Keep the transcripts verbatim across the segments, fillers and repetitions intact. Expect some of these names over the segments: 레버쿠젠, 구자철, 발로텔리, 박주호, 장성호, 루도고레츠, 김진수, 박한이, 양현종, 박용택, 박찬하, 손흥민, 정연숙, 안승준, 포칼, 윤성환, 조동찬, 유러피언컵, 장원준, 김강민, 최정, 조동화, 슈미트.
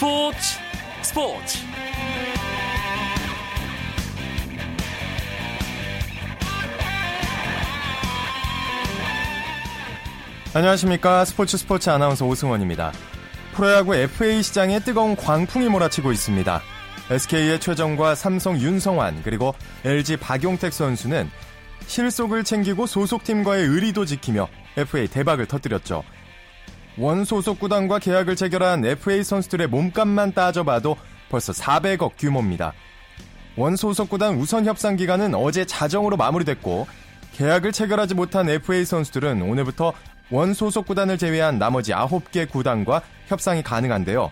스포츠 스포츠 안녕하십니까. 스포츠 스포츠 아나운서 오승원입니다. 프로야구 에프에이 시장에 뜨거운 광풍이 몰아치고 있습니다. 에스케이의 최정과 삼성 윤성환 그리고 엘지 박용택 선수는 실속을 챙기고 소속팀과의 의리도 지키며 에프에이 대박을 터뜨렸죠. 원소속 구단과 계약을 체결한 에프에이 선수들의 몸값만 따져봐도 벌써 사백억 규모입니다. 원소속 구단 우선 협상 기간은 어제 자정으로 마무리됐고 계약을 체결하지 못한 에프에이 선수들은 오늘부터 원소속 구단을 제외한 나머지 아홉 개 구단과 협상이 가능한데요.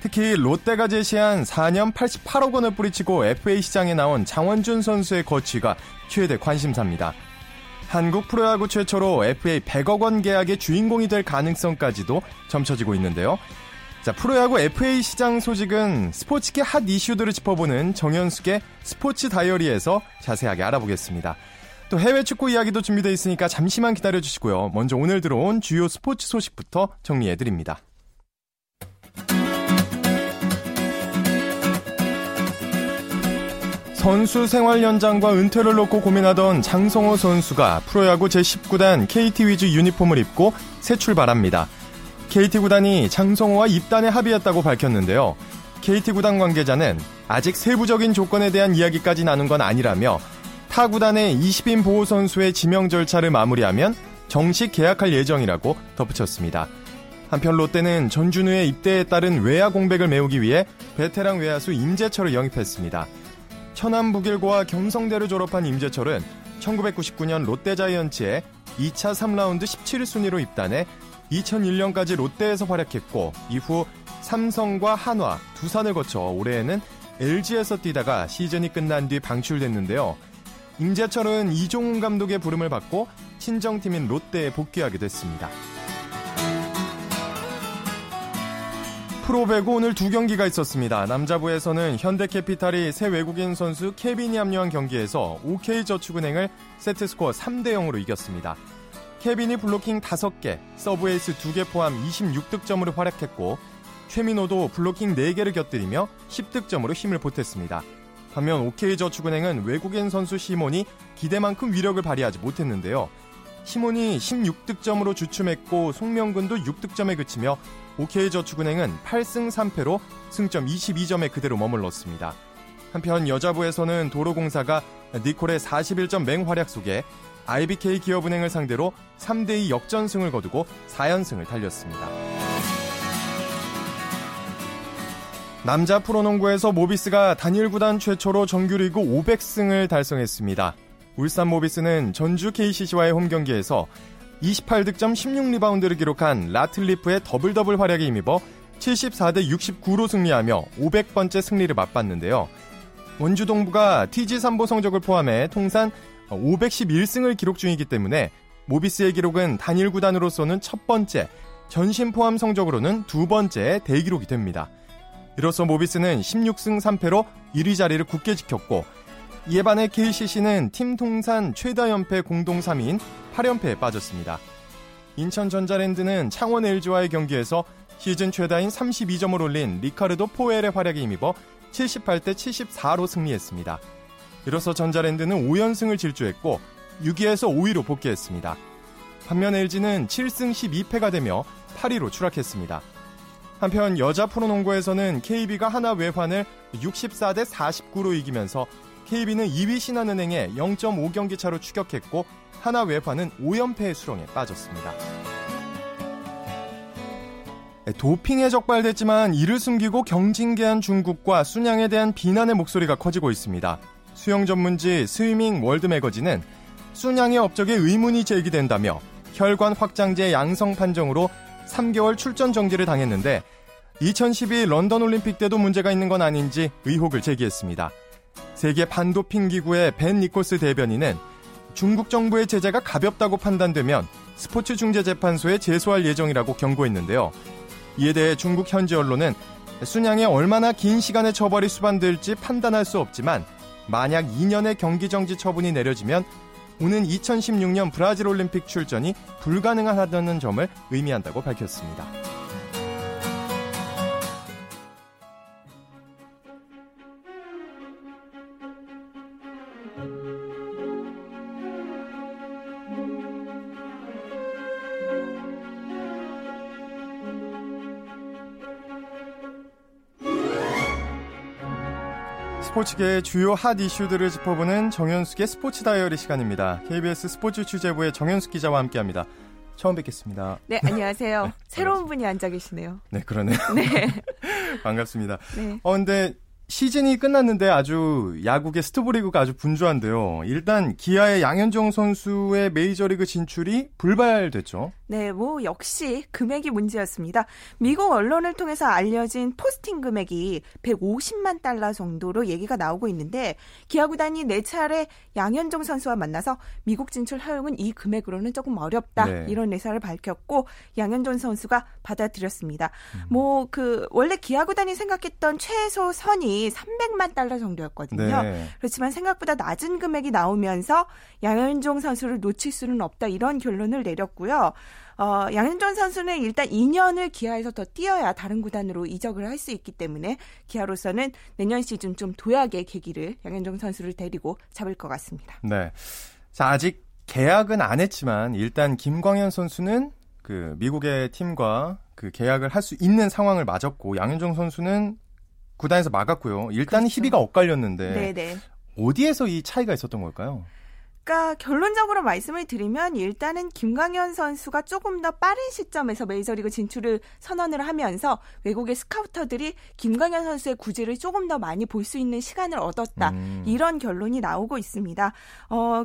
특히 롯데가 제시한 사 년 팔십팔억 원을 뿌리치고 에프에이 시장에 나온 장원준 선수의 거취가 최대 관심사입니다. 한국 프로야구 최초로 에프에이 백억 원 계약의 주인공이 될 가능성까지도 점쳐지고 있는데요. 자, 프로야구 에프에이 시장 소식은 스포츠계 핫 이슈들을 짚어보는 정연숙의 스포츠 다이어리에서 자세하게 알아보겠습니다. 또 해외 축구 이야기도 준비되어 있으니까 잠시만 기다려주시고요. 먼저 오늘 들어온 주요 스포츠 소식부터 정리해드립니다. 선수 생활 연장과 은퇴를 놓고 고민하던 장성호 선수가 프로야구 제십구 단 케이티 위즈 유니폼을 입고 새 출발합니다. 케이티 구단이 장성호와 입단에 합의했다고 밝혔는데요. 케이티 구단 관계자는 아직 세부적인 조건에 대한 이야기까지 나눈 건 아니라며 타 구단의 이십 인 보호 선수의 지명 절차를 마무리하면 정식 계약할 예정이라고 덧붙였습니다. 한편 롯데는 전준우의 입대에 따른 외야 공백을 메우기 위해 베테랑 외야수 임재철을 영입했습니다. 천안 북일고와 경성대를 졸업한 임재철은 천구백구십구 년 롯데자이언츠에 이 차 삼 라운드 십칠 위 순위로 입단해 이천일 년까지 롯데에서 활약했고 이후 삼성과 한화, 두산을 거쳐 올해에는 엘지에서 뛰다가 시즌이 끝난 뒤 방출됐는데요. 임재철은 이종훈 감독의 부름을 받고 친정팀인 롯데에 복귀하게 됐습니다. 프로배구 오늘 두 경기가 있었습니다. 남자부에서는 현대캐피탈이 새 외국인 선수 케빈이 합류한 경기에서 오케이저축은행을 세트스코어 삼 대 영으로 이겼습니다. 케빈이 블로킹 다섯 개, 서브에이스 두 개 포함 이십육 득점으로 활약했고 최민호도 블로킹 네 개를 곁들이며 십 득점으로 힘을 보탰습니다. 반면 오케이저축은행은 외국인 선수 시몬이 기대만큼 위력을 발휘하지 못했는데요. 시몬이 십육 득점으로 주춤했고 송명근도 육 득점에 그치며 오케이저축은행은 팔 승 삼 패로 승점 이십이 점에 그대로 머물렀습니다. 한편 여자부에서는 도로공사가 니콜의 사십일 점 맹활약 속에 아이비케이 기업은행을 상대로 삼 대 이 역전승을 거두고 사 연승을 달렸습니다. 남자 프로농구에서 모비스가 단일 구단 최초로 정규리그 오백 승을 달성했습니다. 울산 모비스는 전주 케이씨씨와의 홈경기에서 이십팔 득점 십육 리바운드를 기록한 라틀리프의 더블더블 활약에 힘입어 칠십사 대 육십구로 승리하며 오백 번째 승리를 맛봤는데요. 원주 동부가 티지 삼보 성적을 포함해 통산 오백십일 승을 기록 중이기 때문에 모비스의 기록은 단일 구단으로서는 첫 번째, 전신 포함 성적으로는 두 번째 대기록이 됩니다. 이로써 모비스는 십육 승 삼 패로 일 위 자리를 굳게 지켰고 이에 반해 케이씨씨는 팀 통산 최다 연패 공동 삼 위인 팔 연패에 빠졌습니다. 인천전자랜드는 창원 엘지와의 경기에서 시즌 최다인 삼십이 점을 올린 리카르도 포엘의 활약에 힘입어 칠십팔 대 칠십사로 승리했습니다. 이로써 전자랜드는 오 연승을 질주했고 육 위에서 오 위로 복귀했습니다. 반면 엘지는 칠 승 십이 패가 되며 팔 위로 추락했습니다. 한편 여자 프로농구에서는 케이비가 하나 외환을 육십사 대 사십구로 이기면서 케이비는 이 위 신한은행에 영 점 오 경기 차로 추격했고 하나 외환은 오 연패의 수렁에 빠졌습니다. 도핑에 적발됐지만 이를 숨기고 경징계한 중국과 순양에 대한 비난의 목소리가 커지고 있습니다. 수영 전문지 스위밍 월드 매거진은 순양의 업적에 의문이 제기된다며 혈관 확장제 양성 판정으로 삼 개월 출전 정지를 당했는데 이천십이 런던 올림픽 때도 문제가 있는 건 아닌지 의혹을 제기했습니다. 세계 반도핑기구의 벤 니코스 대변인은 중국 정부의 제재가 가볍다고 판단되면 스포츠 중재 재판소에 제소할 예정이라고 경고했는데요. 이에 대해 중국 현지 언론은 순양에 얼마나 긴 시간의 처벌이 수반될지 판단할 수 없지만 만약 이 년의 경기 정지 처분이 내려지면 오는 이천십육 년 브라질 올림픽 출전이 불가능하다는 점을 의미한다고 밝혔습니다. 스포츠계의 주요 핫 이슈들을 짚어보는 정연숙의 스포츠 다이어리 시간입니다. 케이비에스 스포츠 취재부의 정연숙 기자와 함께합니다. 처음 뵙겠습니다. 네, 안녕하세요. 네, 새로운 분이 앉아 계시네요. 네, 그러네요. 네. 반갑습니다. 네. 어, 근데 시즌이 끝났는데 아주 야구계 스토브리그가 아주 분주한데요. 일단 기아의 양현종 선수의 메이저리그 진출이 불발됐죠. 네, 뭐 역시 금액이 문제였습니다. 미국 언론을 통해서 알려진 포스팅 금액이 백오십만 달러 정도로 얘기가 나오고 있는데 기아 구단이 네 차례 양현종 선수와 만나서 미국 진출 허용은 이 금액으로는 조금 어렵다. 네. 이런 내사를 밝혔고 양현종 선수가 받아들였습니다. 음. 뭐 그 원래 기아 구단이 생각했던 최소 선이 삼백만 달러 정도였거든요. 네. 그렇지만 생각보다 낮은 금액이 나오면서 양현종 선수를 놓칠 수는 없다 이런 결론을 내렸고요. 어, 양현종 선수는 일단 이 년을 기아에서 더 뛰어야 다른 구단으로 이적을 할 수 있기 때문에 기아로서는 내년 시즌 좀 도약의 계기를 양현종 선수를 데리고 잡을 것 같습니다. 네. 자, 아직 계약은 안 했지만 일단 김광현 선수는 그 미국의 팀과 그 계약을 할 수 있는 상황을 맞았고 양현종 선수는 구단에서 막았고요. 일단 그렇죠. 희비가 엇갈렸는데 네네. 어디에서 이 차이가 있었던 걸까요? 그러니까 결론적으로 말씀을 드리면 일단은 김강현 선수가 조금 더 빠른 시점에서 메이저리그 진출을 선언을 하면서 외국의 스카우터들이 김강현 선수의 구질을 조금 더 많이 볼 수 있는 시간을 얻었다. 음. 이런 결론이 나오고 있습니다. 어,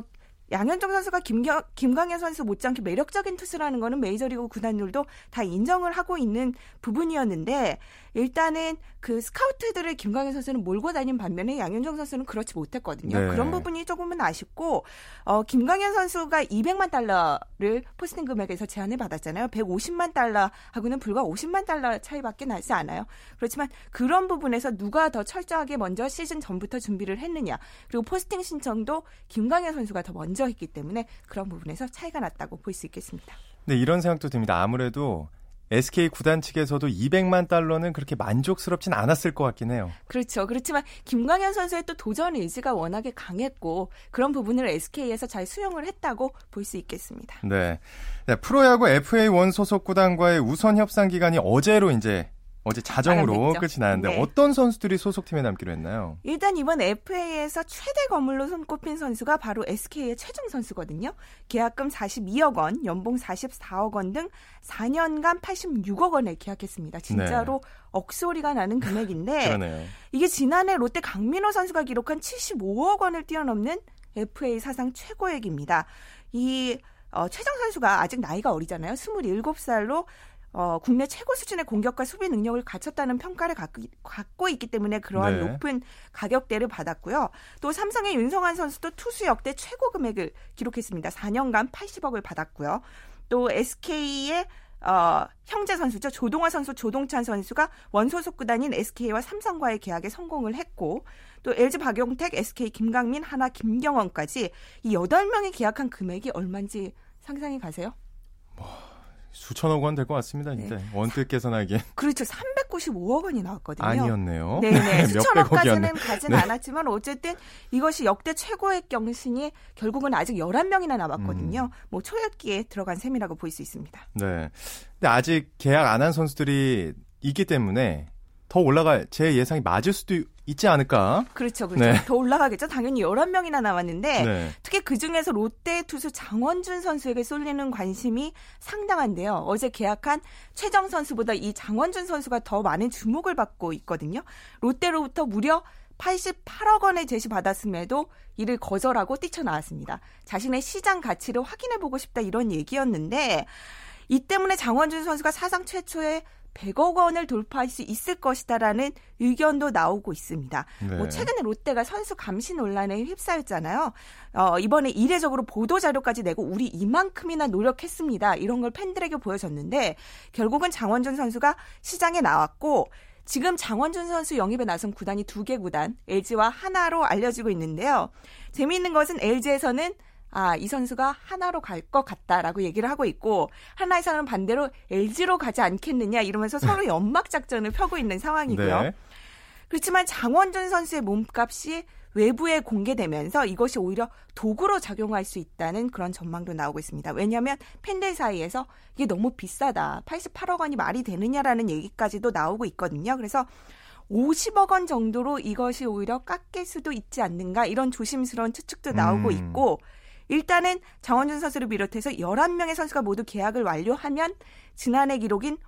양현종 선수가 김경, 김광현 선수 못지않게 매력적인 투수라는 거는 메이저리그 구단들도 다 인정을 하고 있는 부분이었는데 일단은 그 스카우트들을 김광현 선수는 몰고 다닌 반면에 양현종 선수는 그렇지 못했거든요. 네. 그런 부분이 조금은 아쉽고 어, 김광현 선수가 이백만 달러를 포스팅 금액에서 제안을 받았잖아요. 백오십만 달러하고는 불과 오십만 달러 차이밖에 나지 않아요. 그렇지만 그런 부분에서 누가 더 철저하게 먼저 시즌 전부터 준비를 했느냐 그리고 포스팅 신청도 김광현 선수가 더 먼저 했기 때문에 그런 부분에서 차이가 났다고 볼 수 있겠습니다. 네, 이런 생각도 듭니다. 아무래도 에스케이 구단 측에서도 이백만 달러는 그렇게 만족스럽진 않았을 것 같긴 해요. 그렇죠. 그렇지만 김광현 선수의 또 도전 의지가 워낙에 강했고 그런 부분을 에스케이에서 잘 수용을 했다고 볼 수 있겠습니다. 네. 네, 프로야구 에프에이 원 소속 구단과의 우선 협상 기간이 어제로 이제 어제 자정으로 끝이 나는데 네. 어떤 선수들이 소속팀에 남기로 했나요? 일단 이번 에프에이에서 최대 거물로 손꼽힌 선수가 바로 에스케이의 최정 선수거든요. 계약금 사십이억 원, 연봉 사십사억 원 등 사 년간 팔십육억 원에 계약했습니다. 진짜로 네. 억소리가 나는 금액인데 그러네요. 이게 지난해 롯데 강민호 선수가 기록한 칠십오억 원을 뛰어넘는 에프에이 사상 최고액입니다. 이 어, 최정 선수가 아직 나이가 어리잖아요. 스물일곱 살로 어, 국내 최고 수준의 공격과 수비 능력을 갖췄다는 평가를 갖고, 갖고 있기 때문에 그러한 네. 높은 가격대를 받았고요. 또 삼성의 윤성환 선수도 투수 역대 최고 금액을 기록했습니다. 사 년간 팔십억을 받았고요. 또 에스케이의 어, 형제 선수죠. 조동화 선수, 조동찬 선수가 원소속 구단인 에스케이와 삼성과의 계약에 성공을 했고 또 엘지 박용택, 에스케이 김강민, 하나 김경원까지 이 여덟 명이 계약한 금액이 얼마인지 상상이 가세요? 뭐... 수천억 원 될 것 같습니다. 일단 네. 원뜻 계산하기엔. 그렇죠. 삼백구십오억 원이 나왔거든요. 아니었네요. 네네. 수천억까지는 가진 네. 않았지만 어쨌든 이것이 역대 최고의 경신이 결국은 아직 열한 명이나 남았거든요. 음. 뭐 초읽기에 들어간 셈이라고 볼 수 있습니다. 네. 근데 아직 계약 안 한 선수들이 있기 때문에 더 올라갈 제 예상이 맞을 수도 있지 않을까? 그렇죠. 그렇죠. 네. 더 올라가겠죠. 당연히 열한 명이나 나왔는데 네. 특히 그중에서 롯데 투수 장원준 선수에게 쏠리는 관심이 상당한데요. 어제 계약한 최정 선수보다 이 장원준 선수가 더 많은 주목을 받고 있거든요. 롯데로부터 무려 팔십팔억 원에 제시받았음에도 이를 거절하고 뛰쳐나왔습니다. 자신의 시장 가치를 확인해보고 싶다 이런 얘기였는데 이 때문에 장원준 선수가 사상 최초의 백억 원을 돌파할 수 있을 것이다라는 의견도 나오고 있습니다. 네. 뭐 최근에 롯데가 선수 감시 논란에 휩싸였잖아요. 어, 이번에 이례적으로 보도자료까지 내고 우리 이만큼이나 노력했습니다. 이런 걸 팬들에게 보여줬는데 결국은 장원준 선수가 시장에 나왔고 지금 장원준 선수 영입에 나선 구단이 두 개 구단, 엘지와 하나로 알려지고 있는데요. 재미있는 것은 엘지에서는 아, 이 선수가 하나로 갈 것 같다라고 얘기를 하고 있고 하나에서는 반대로 엘지로 가지 않겠느냐 이러면서 서로 연막 작전을 펴고 있는 상황이고요. 네. 그렇지만 장원준 선수의 몸값이 외부에 공개되면서 이것이 오히려 도구로 작용할 수 있다는 그런 전망도 나오고 있습니다. 왜냐하면 팬들 사이에서 이게 너무 비싸다. 팔십팔억 원이 말이 되느냐라는 얘기까지도 나오고 있거든요. 그래서 오십억 원 정도로 이것이 오히려 깎일 수도 있지 않는가 이런 조심스러운 추측도 나오고 음. 있고 일단은 장원준 선수를 비롯해서 열한 명의 선수가 모두 계약을 완료하면 지난해 기록인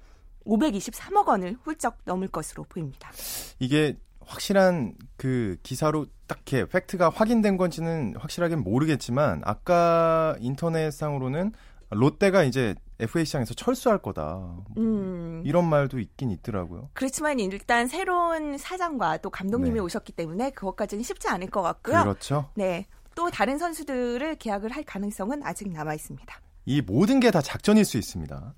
오백이십삼억 원을 훌쩍 넘을 것으로 보입니다. 이게 확실한 그 기사로 딱히 팩트가 확인된 건지는 확실하게 모르겠지만 아까 인터넷상으로는 롯데가 이제 에프에이 시장에서 철수할 거다. 음. 이런 말도 있긴 있더라고요. 그렇지만 일단 새로운 사장과 또 감독님이 네. 오셨기 때문에 그것까지는 쉽지 않을 것 같고요. 그렇죠. 네. 또 다른 선수들을 계약을 할 가능성은 아직 남아 있습니다. 이 모든 게 다 작전일 수 있습니다.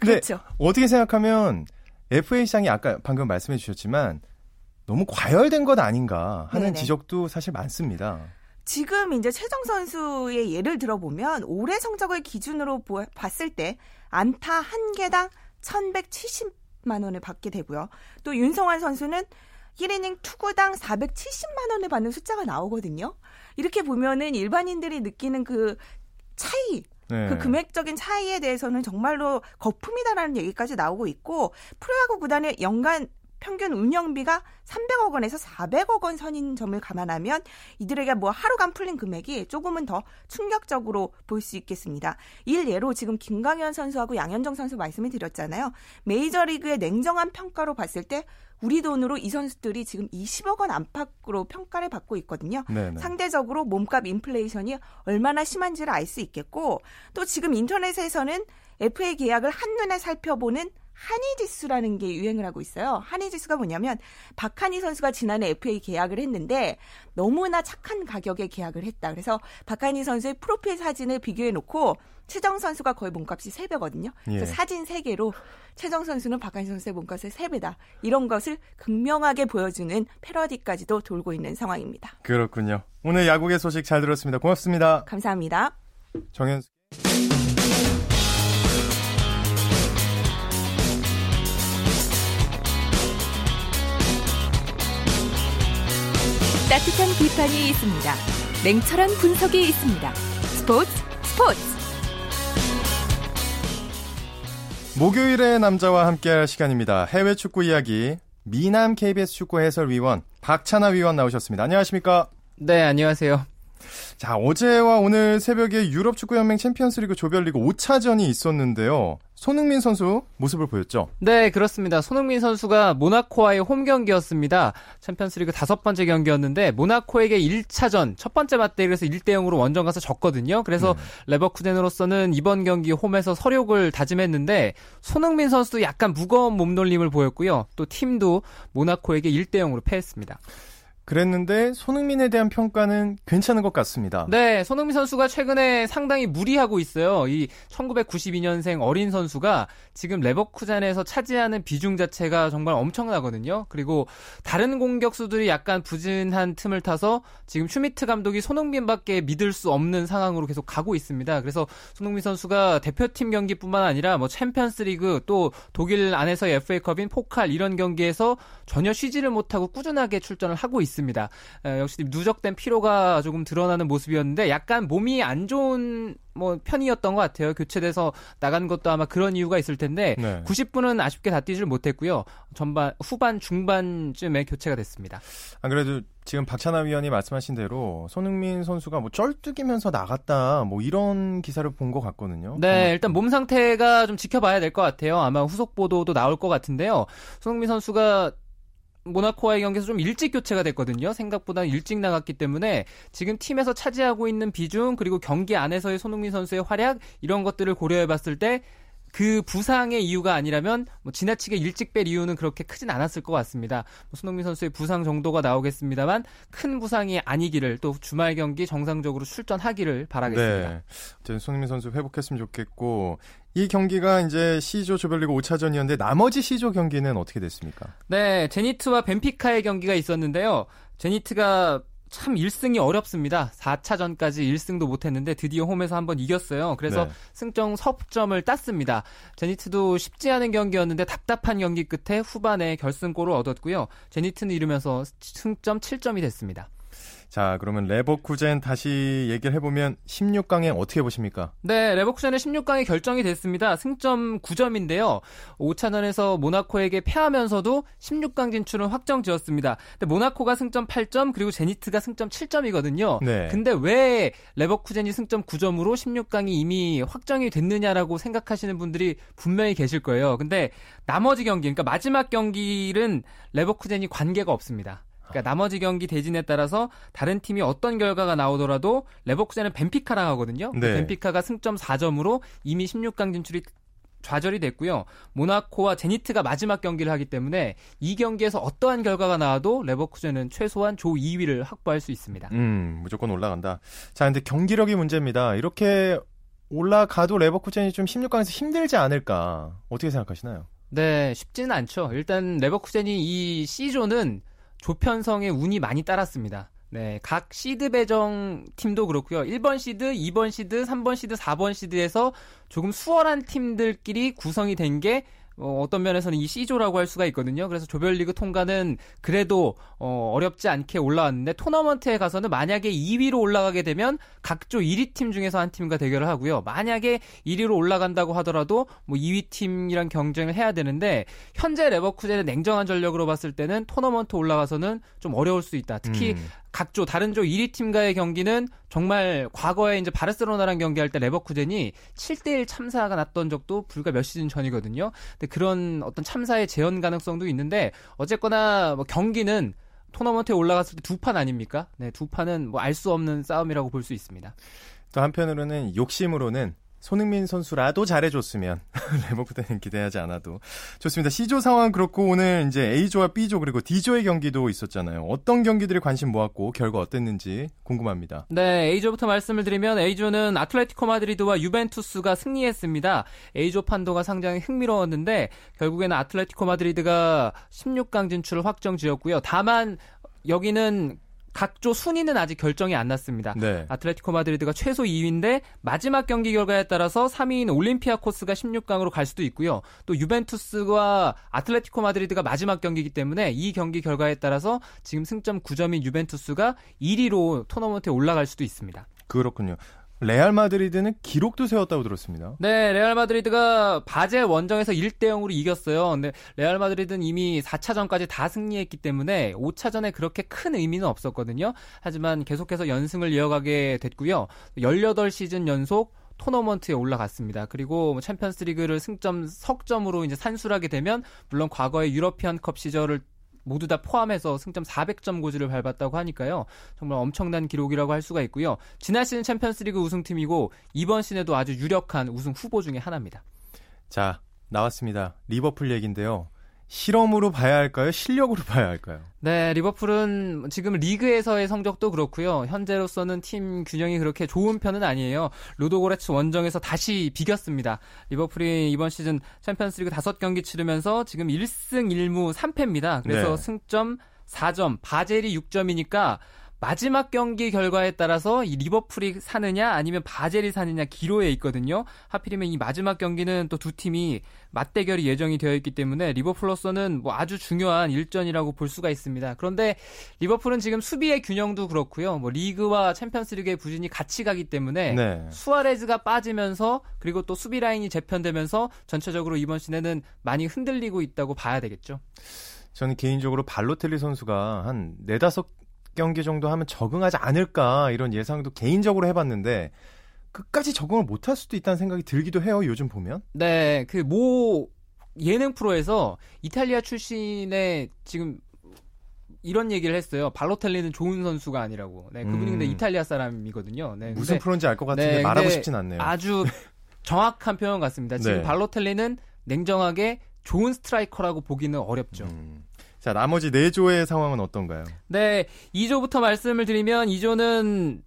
그렇죠. 어떻게 생각하면 에프에이 시장이 아까 방금 말씀해 주셨지만 너무 과열된 것 아닌가 하는 네네. 지적도 사실 많습니다. 지금 이제 최정 선수의 예를 들어보면 올해 성적을 기준으로 봤을 때 안타 한 개당 천백칠십만 원을 받게 되고요. 또 윤성환 선수는 일 이닝 투구당 사백칠십만 원을 받는 숫자가 나오거든요. 이렇게 보면은 일반인들이 느끼는 그 차이, 네. 그 금액적인 차이에 대해서는 정말로 거품이다라는 얘기까지 나오고 있고 프로야구 구단의 연간 평균 운영비가 삼백억 원에서 사백억 원 선인 점을 감안하면 이들에게 뭐 하루간 풀린 금액이 조금은 더 충격적으로 볼 수 있겠습니다. 일례로 지금 김광현 선수하고 양현종 선수 말씀을 드렸잖아요. 메이저리그의 냉정한 평가로 봤을 때 우리 돈으로 이 선수들이 지금 이십억 원 안팎으로 평가를 받고 있거든요. 네네. 상대적으로 몸값 인플레이션이 얼마나 심한지를 알 수 있겠고 또 지금 인터넷에서는 에프에이 계약을 한눈에 살펴보는 한의지수라는 게 유행을 하고 있어요. 한의지수가 뭐냐면 박한이 선수가 지난해 에프에이 계약을 했는데 너무나 착한 가격에 계약을 했다. 그래서 박한이 선수의 프로필 사진을 비교해놓고 최정 선수가 거의 몸값이 세 배거든요. 예. 그래서 사진 세 개로 최정 선수는 박한이 선수의 몸값의 세 배다. 이런 것을 극명하게 보여주는 패러디까지도 돌고 있는 상황입니다. 그렇군요. 오늘 야구계 소식 잘 들었습니다. 고맙습니다. 감사합니다. 정연숙. 따뜻한 비판이 있습니다. 냉철한 분석이 있습니다. 스포츠 스포츠 목요일의 남자와 함께할 시간입니다. 해외 축구 이야기 미남 케이비에스 축구 해설위원 박찬하 위원 나오셨습니다. 안녕하십니까? 네, 안녕하세요. 자, 어제와 오늘 새벽에 유럽 축구연맹 챔피언스리그 조별리그 오 차전이 있었는데요. 손흥민 선수 모습을 보였죠? 네, 그렇습니다. 손흥민 선수가 모나코와의 홈경기였습니다. 챔피언스리그 다섯 번째 경기였는데 모나코에게 일 차전 첫 번째 맞대결에서 일 대 영으로 원정 가서 졌거든요. 그래서 네. 레버쿠젠으로서는 이번 경기 홈에서 서력을 다짐했는데 손흥민 선수도 약간 무거운 몸놀림을 보였고요. 또 팀도 모나코에게 일 대 영으로 패했습니다. 그랬는데 손흥민에 대한 평가는 괜찮은 것 같습니다. 네, 손흥민 선수가 최근에 상당히 무리하고 있어요. 이 천구백구십이 년생 어린 선수가 지금 레버쿠젠에서 차지하는 비중 자체가 정말 엄청나거든요. 그리고 다른 공격수들이 약간 부진한 틈을 타서 지금 슈미트 감독이 손흥민밖에 믿을 수 없는 상황으로 계속 가고 있습니다. 그래서 손흥민 선수가 대표팀 경기뿐만 아니라 뭐 챔피언스리그 또 독일 안에서의 에프에이컵인 포칼 이런 경기에서 전혀 쉬지를 못하고 꾸준하게 출전을 하고 있습니다. 있습니다. 어, 역시 누적된 피로가 조금 드러나는 모습이었는데 약간 몸이 안 좋은 뭐 편이었던 것 같아요. 교체돼서 나간 것도 아마 그런 이유가 있을 텐데 네. 구십 분은 아쉽게 다 뛰질 못했고요. 전반, 후반, 중반쯤에 교체가 됐습니다. 안 그래도 지금 박찬하 위원이 말씀하신 대로 손흥민 선수가 뭐 쩔뚝이면서 나갔다 뭐 이런 기사를 본 것 같거든요. 네, 일단 몸 상태가 좀 지켜봐야 될 것 같아요. 아마 후속 보도도 나올 것 같은데요. 손흥민 선수가 모나코와의 경기에서 좀 일찍 교체가 됐거든요. 생각보다 일찍 나갔기 때문에 지금 팀에서 차지하고 있는 비중 그리고 경기 안에서의 손흥민 선수의 활약 이런 것들을 고려해봤을 때 그 부상의 이유가 아니라면 뭐 지나치게 일찍 뺄 이유는 그렇게 크진 않았을 것 같습니다. 뭐 손흥민 선수의 부상 정도가 나오겠습니다만 큰 부상이 아니기를 또 주말 경기 정상적으로 출전하기를 바라겠습니다. 네, 손흥민 선수 회복했으면 좋겠고 이 경기가 이제 C조 조별리그 오 차전이었는데 나머지 C조 경기는 어떻게 됐습니까? 네, 제니트와 벤피카의 경기가 있었는데요. 제니트가 참 일 승이 어렵습니다. 사 차전까지 일 승도 못했는데 드디어 홈에서 한번 이겼어요. 그래서 네. 승점 석 점을 땄습니다. 제니트도 쉽지 않은 경기였는데 답답한 경기 끝에 후반에 결승골을 얻었고요. 제니트는 이르면서 승점 칠 점이 됐습니다. 자, 그러면 레버쿠젠 다시 얘기를 해보면 십육 강에 어떻게 보십니까? 네, 레버쿠젠의 십육 강이 결정이 됐습니다. 승점 구 점인데요. 오 차전에서 모나코에게 패하면서도 십육 강 진출은 확정지었습니다. 근데 모나코가 승점 팔 점, 그리고 제니트가 승점 칠 점이거든요. 네. 근데 왜 레버쿠젠이 승점 구 점으로 십육 강이 이미 확정이 됐느냐라고 생각하시는 분들이 분명히 계실 거예요. 근데 나머지 경기, 그러니까 마지막 경기는 레버쿠젠이 관계가 없습니다. 그러니까 나머지 경기 대진에 따라서 다른 팀이 어떤 결과가 나오더라도 레버쿠젠은 벤피카랑 하거든요. 네. 벤피카가 승점 사 점으로 이미 십육 강 진출이 좌절이 됐고요. 모나코와 제니트가 마지막 경기를 하기 때문에 이 경기에서 어떠한 결과가 나와도 레버쿠젠은 최소한 조 이 위를 확보할 수 있습니다. 음, 무조건 올라간다. 자, 근데 경기력이 문제입니다. 이렇게 올라가도 레버쿠젠이 좀 십육 강에서 힘들지 않을까? 어떻게 생각하시나요? 네, 쉽지는 않죠. 일단 레버쿠젠이 이 C조는 조편성의 운이 많이 따랐습니다. 네, 각 시드 배정 팀도 그렇고요. 일 번 시드, 이 번 시드, 삼 번 시드, 사 번 시드에서 조금 수월한 팀들끼리 구성이 된 게 어, 어떤 면에서는 이 C조라고 할 수가 있거든요. 그래서 조별리그 통과는 그래도 어, 어렵지 않게 올라왔는데 토너먼트에 가서는 만약에 이 위로 올라가게 되면 각 조 일 위 팀 중에서 한 팀과 대결을 하고요. 만약에 일 위로 올라간다고 하더라도 뭐 이 위 팀이랑 경쟁을 해야 되는데 현재 레버쿠젠의 냉정한 전력으로 봤을 때는 토너먼트 올라가서는 좀 어려울 수 있다. 특히 음. 각조 다른 조 일 위 팀과의 경기는 정말 과거에 이제 바르셀로나랑 경기할 때 레버쿠젠이 칠 대 일 참사가 났던 적도 불과 몇 시즌 전이거든요. 근데 그런 어떤 참사의 재현 가능성도 있는데 어쨌거나 뭐 경기는 토너먼트에 올라갔을 때 두 판 아닙니까? 네, 두 판은 뭐 알 수 없는 싸움이라고 볼 수 있습니다. 또 한편으로는 욕심으로는 손흥민 선수라도 잘해줬으면 레버쿠젠은 기대하지 않아도 좋습니다. C조 상황 그렇고 오늘 이제 A조와 B조 그리고 D조의 경기도 있었잖아요. 어떤 경기들이 관심 모았고 결과 어땠는지 궁금합니다. 네, A조부터 말씀을 드리면 A조는 아틀레티코 마드리드와 유벤투스가 승리했습니다. A조 판도가 상당히 흥미로웠는데 결국에는 아틀레티코 마드리드가 십육 강 진출을 확정지었고요. 다만 여기는 각조 순위는 아직 결정이 안 났습니다. 네. 아틀레티코 마드리드가 최소 이 위인데 마지막 경기 결과에 따라서 삼 위인 올림피아코스가 십육 강으로 갈 수도 있고요. 또 유벤투스와 아틀레티코 마드리드가 마지막 경기이기 때문에 이 경기 결과에 따라서 지금 승점 구 점인 유벤투스가 일 위로 토너먼트에 올라갈 수도 있습니다. 그렇군요. 레알 마드리드는 기록도 세웠다고 들었습니다. 네, 레알 마드리드가 바젤 원정에서 일 대 영으로 이겼어요. 근데 레알 마드리드는 이미 사 차전까지 다 승리했기 때문에 오 차전에 그렇게 큰 의미는 없었거든요. 하지만 계속해서 연승을 이어가게 됐고요. 십팔 시즌 연속 토너먼트에 올라갔습니다. 그리고 챔피언스 리그를 승점 석점으로 이제 산술하게 되면 물론 과거의 유러피언컵 시절을 모두 다 포함해서 승점 사백 점 고지를 밟았다고 하니까요. 정말 엄청난 기록이라고 할 수가 있고요. 지난 시즌 챔피언스리그 우승팀이고 이번 시즌에도 아주 유력한 우승 후보 중에 하나입니다. 자, 나왔습니다. 리버풀 얘기인데요. 실험으로 봐야 할까요? 실력으로 봐야 할까요? 네, 리버풀은 지금 리그에서의 성적도 그렇고요. 현재로서는 팀 균형이 그렇게 좋은 편은 아니에요. 루도고레츠 원정에서 다시 비겼습니다. 리버풀이 이번 시즌 챔피언스리그 다섯 경기 치르면서 지금 일 승 일 무 삼 패입니다. 그래서 네. 승점 사 점, 바젤이 육 점이니까 마지막 경기 결과에 따라서 이 리버풀이 사느냐 아니면 바젤이 사느냐 기로에 있거든요. 하필이면 이 마지막 경기는 또 두 팀이 맞대결이 예정이 되어 있기 때문에 리버풀로서는 뭐 아주 중요한 일전이라고 볼 수가 있습니다. 그런데 리버풀은 지금 수비의 균형도 그렇고요. 뭐 리그와 챔피언스리그의 부진이 같이 가기 때문에 네. 수아레즈가 빠지면서 그리고 또 수비 라인이 재편되면서 전체적으로 이번 시즌에는 많이 흔들리고 있다고 봐야 되겠죠. 저는 개인적으로 발로텔리 선수가 한 네다섯 경기 정도 하면 적응하지 않을까 이런 예상도 개인적으로 해봤는데 끝까지 적응을 못할 수도 있다는 생각이 들기도 해요. 요즘 보면. 네, 그 모 예능 프로에서 이탈리아 출신의 지금 이런 얘기를 했어요. 발로텔리는 좋은 선수가 아니라고. 네, 그분이 음. 근데 이탈리아 사람이거든요. 네, 무슨 근데, 프로인지 알 것 같은데 네, 말하고 싶진 않네요. 아주 정확한 표현 같습니다. 지금 네. 발로텔리는 냉정하게 좋은 스트라이커라고 보기는 어렵죠. 음. 자, 나머지 네 조의 상황은 어떤가요? 네, 이 조부터 말씀을 드리면 이 조는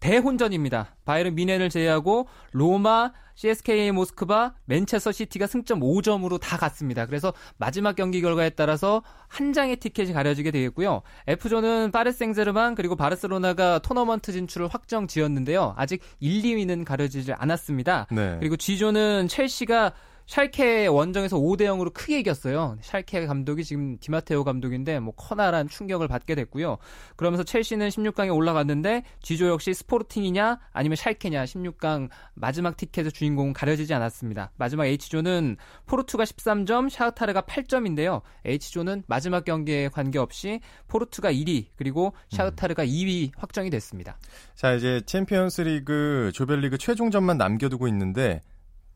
대혼전입니다. 바이에른 뮌헨을 제외하고 로마, 씨에스케이 모스크바, 맨체스터 시티가 승점 오 점으로 다 갔습니다. 그래서 마지막 경기 결과에 따라서 한 장의 티켓이 가려지게 되겠고요. F조는 파레 생제르맹 그리고 바르셀로나가 토너먼트 진출을 확정 지었는데요. 아직 일, 이 위는 가려지지 않았습니다. 네. 그리고 G조는 첼시가 샬케 원정에서 오 대 영으로 크게 이겼어요. 샬케 감독이 지금 디마테오 감독인데 뭐 커다란 충격을 받게 됐고요. 그러면서 첼시는 십육 강에 올라갔는데 G조 역시 스포르팅이냐 아니면 샬케냐 십육 강 마지막 티켓의 주인공은 가려지지 않았습니다. 마지막 H조는 포르투가 십삼 점, 샤흐타르가 팔 점인데요. H조는 마지막 경기에 관계없이 포르투가 일 위 그리고 샤흐타르가 음. 이 위 확정이 됐습니다. 자, 이제 챔피언스리그 조별리그 최종전만 남겨두고 있는데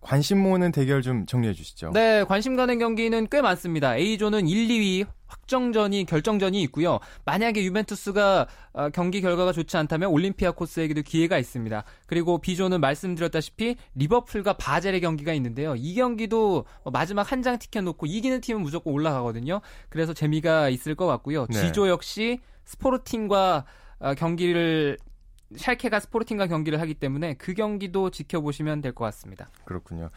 관심 모으는 대결 좀 정리해 주시죠. 네, 관심 가는 경기는 꽤 많습니다. A조는 일, 이 위 확정전이 결정전이 있고요. 만약에 유벤투스가 어, 경기 결과가 좋지 않다면 올림피아코스에게도 기회가 있습니다. 그리고 B조는 말씀드렸다시피 리버풀과 바젤의 경기가 있는데요. 이 경기도 마지막 한 장 티켓 놓고 이기는 팀은 무조건 올라가거든요. 그래서 재미가 있을 것 같고요. 네. G조 역시 스포르팅과 어, 경기를 샬케가 스포르팅과 경기를 하기 때문에 그 경기도 지켜보시면 될 것 같습니다. 그렇군요.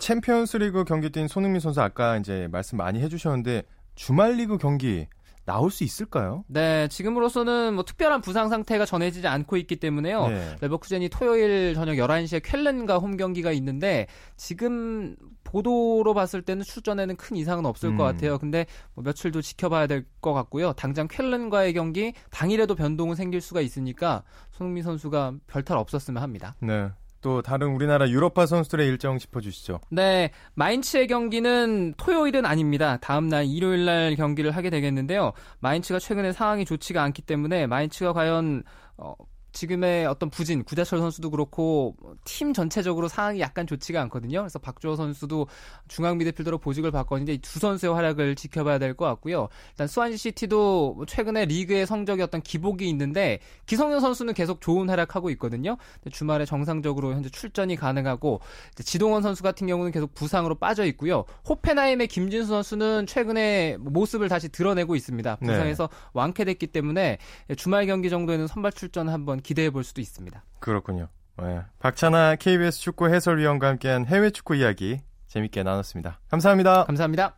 챔피언스리그 경기 뛴 손흥민 선수 아까 이제 말씀 많이 해주셨는데 주말 리그 경기 나올 수 있을까요? 네, 지금으로서는 뭐 특별한 부상 상태가 전해지지 않고 있기 때문에요. 네. 레버쿠젠이 토요일 저녁 열한 시에 쾰른과 홈 경기가 있는데 지금 보도로 봤을 때는 출전에는 큰 이상은 없을 음. 것 같아요. 근데 뭐 며칠도 지켜봐야 될 것 같고요. 당장 쾰른과의 경기 당일에도 변동은 생길 수가 있으니까 손흥민 선수가 별탈 없었으면 합니다. 네. 또 다른 우리나라 유럽파 선수들의 일정 짚어주시죠. 네, 마인츠의 경기는 토요일은 아닙니다. 다음 날 일요일 날 경기를 하게 되겠는데요. 마인츠가 최근에 상황이 좋지가 않기 때문에 마인츠가 과연 어, 지금의 어떤 부진, 구자철 선수도 그렇고 팀 전체적으로 상황이 약간 좋지가 않거든요. 그래서 박주호 선수도 중앙 미드필더로 보직을 바꿨는데 이 두 선수의 활약을 지켜봐야 될 것 같고요. 일단 수완지 시티도 최근에 리그의 성적이 어떤 기복이 있는데 기성용 선수는 계속 좋은 활약하고 있거든요. 주말에 정상적으로 현재 출전이 가능하고 이제 지동원 선수 같은 경우는 계속 부상으로 빠져 있고요. 호펜하임의 김진수 선수는 최근에 모습을 다시 드러내고 있습니다. 부상에서 네. 완쾌됐기 때문에 주말 경기 정도에는 선발 출전 한번 기대해 볼 수도 있습니다. 그렇군요. 네. 박찬하 케이비에스 축구 해설위원과 함께한 해외 축구 이야기 재밌게 나눴습니다. 감사합니다. 감사합니다.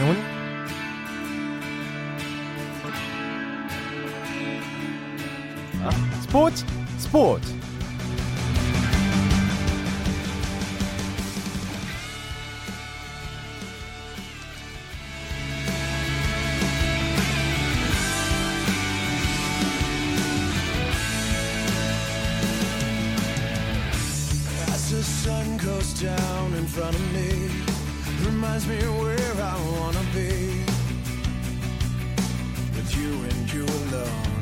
영훈? 아, 스포츠 스포츠 down in front of me reminds me where I wanna be with you and you alone.